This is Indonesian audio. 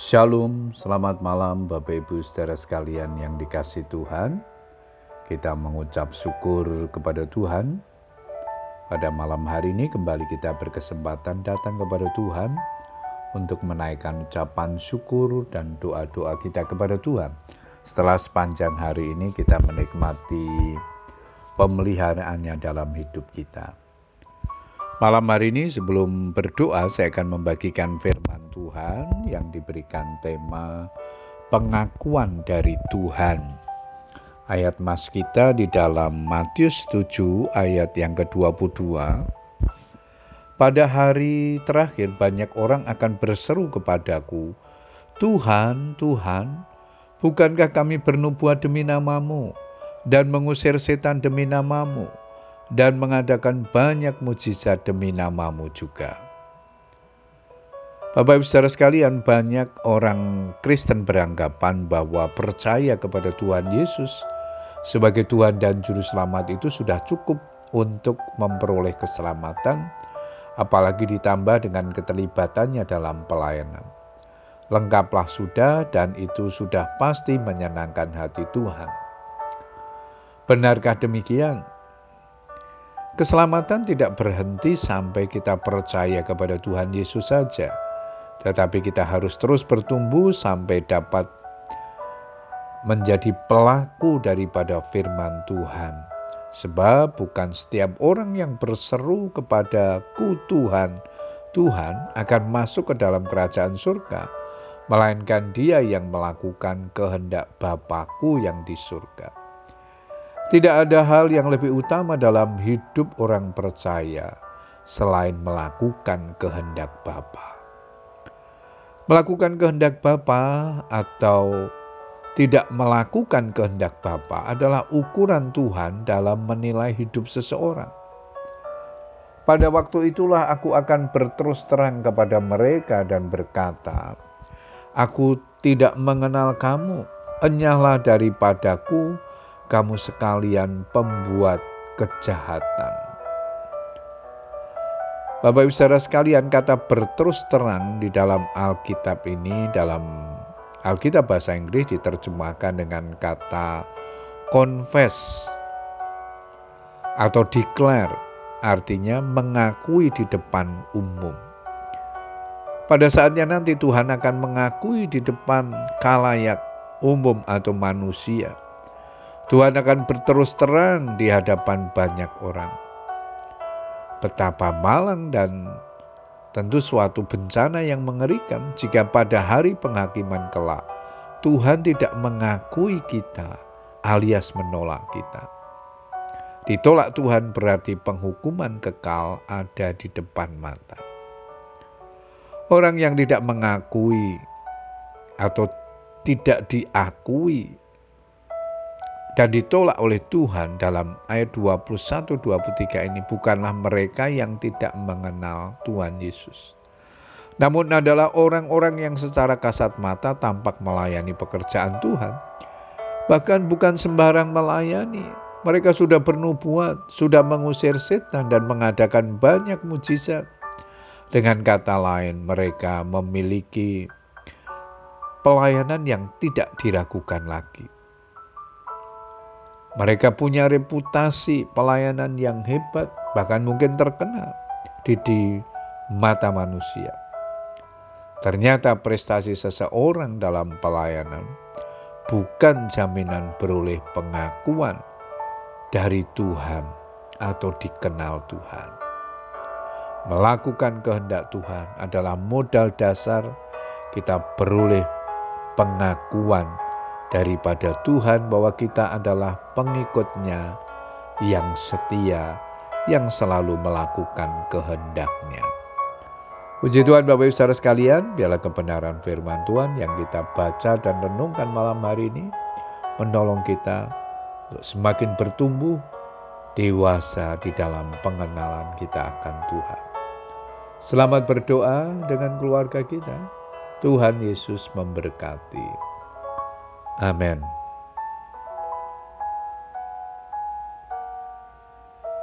Shalom, selamat malam Bapak Ibu saudara sekalian yang dikasihi Tuhan. Kita mengucap syukur kepada Tuhan. Pada malam hari ini kembali kita berkesempatan datang kepada Tuhan untuk menaikkan ucapan syukur dan doa-doa kita kepada Tuhan. Setelah sepanjang hari ini kita menikmati pemeliharaannya dalam hidup kita. Malam hari ini sebelum berdoa saya akan membagikan firman Tuhan yang diberikan tema pengakuan dari Tuhan. Ayat mas kita di dalam Matius 7 ayat yang ke-22. Pada hari terakhir banyak orang akan berseru kepadaku, Tuhan, Tuhan, bukankah kami bernubuat demi namamu? Dan mengusir setan demi namamu, dan mengadakan banyak mujizat demi namamu juga. Bapak Ibu saudara sekalian, banyak orang Kristen beranggapan bahwa percaya kepada Tuhan Yesus sebagai Tuhan dan Juru Selamat itu sudah cukup untuk memperoleh keselamatan, apalagi ditambah dengan keterlibatannya dalam pelayanan. Lengkaplah sudah, dan itu sudah pasti menyenangkan hati Tuhan. Benarkah demikian? Keselamatan tidak berhenti sampai kita percaya kepada Tuhan Yesus saja. Tetapi kita harus terus bertumbuh sampai dapat menjadi pelaku daripada firman Tuhan. Sebab bukan setiap orang yang berseru kepadaku Tuhan, Tuhan akan masuk ke dalam kerajaan surga, melainkan dia yang melakukan kehendak Bapa-Ku yang di surga. Tidak ada hal yang lebih utama dalam hidup orang percaya selain melakukan kehendak Bapa. Melakukan kehendak Bapa atau tidak melakukan kehendak Bapa adalah ukuran Tuhan dalam menilai hidup seseorang. Pada waktu itulah aku akan berterus terang kepada mereka dan berkata, Aku tidak mengenal kamu, enyahlah daripadaku, kamu sekalian pembuat kejahatan. Bapak Ibu saudara sekalian, kata berterus terang di dalam Alkitab ini, dalam Alkitab bahasa Inggris diterjemahkan dengan kata confess atau declare, artinya mengakui di depan umum. Pada saatnya nanti Tuhan akan mengakui di depan khalayak umum atau manusia. Tuhan akan berterus terang di hadapan banyak orang. Betapa malang dan tentu suatu bencana yang mengerikan jika pada hari penghakiman kelak Tuhan tidak mengakui kita alias menolak kita. Ditolak Tuhan berarti penghukuman kekal ada di depan mata. Orang yang tidak mengakui atau tidak diakui dan ditolak oleh Tuhan dalam ayat 21-23 ini bukanlah mereka yang tidak mengenal Tuhan Yesus. Namun adalah orang-orang yang secara kasat mata tampak melayani pekerjaan Tuhan. Bahkan bukan sembarang melayani. Mereka sudah bernubuat, sudah mengusir setan dan mengadakan banyak mujizat. Dengan kata lain, mereka memiliki pelayanan yang tidak diragukan lagi. Mereka punya reputasi pelayanan yang hebat, bahkan mungkin terkenal di mata manusia. Ternyata prestasi seseorang dalam pelayanan bukan jaminan beroleh pengakuan dari Tuhan atau dikenal Tuhan. Melakukan kehendak Tuhan adalah modal dasar kita beroleh pengakuan daripada Tuhan bahwa kita adalah pengikut-Nya yang setia, yang selalu melakukan kehendak-Nya. Puji Tuhan Bapak Ibu saudara sekalian, biarlah kebenaran firman Tuhan yang kita baca dan renungkan malam hari ini menolong kita untuk semakin bertumbuh dewasa di dalam pengenalan kita akan Tuhan. Selamat berdoa dengan keluarga kita. Tuhan Yesus memberkati. Amen.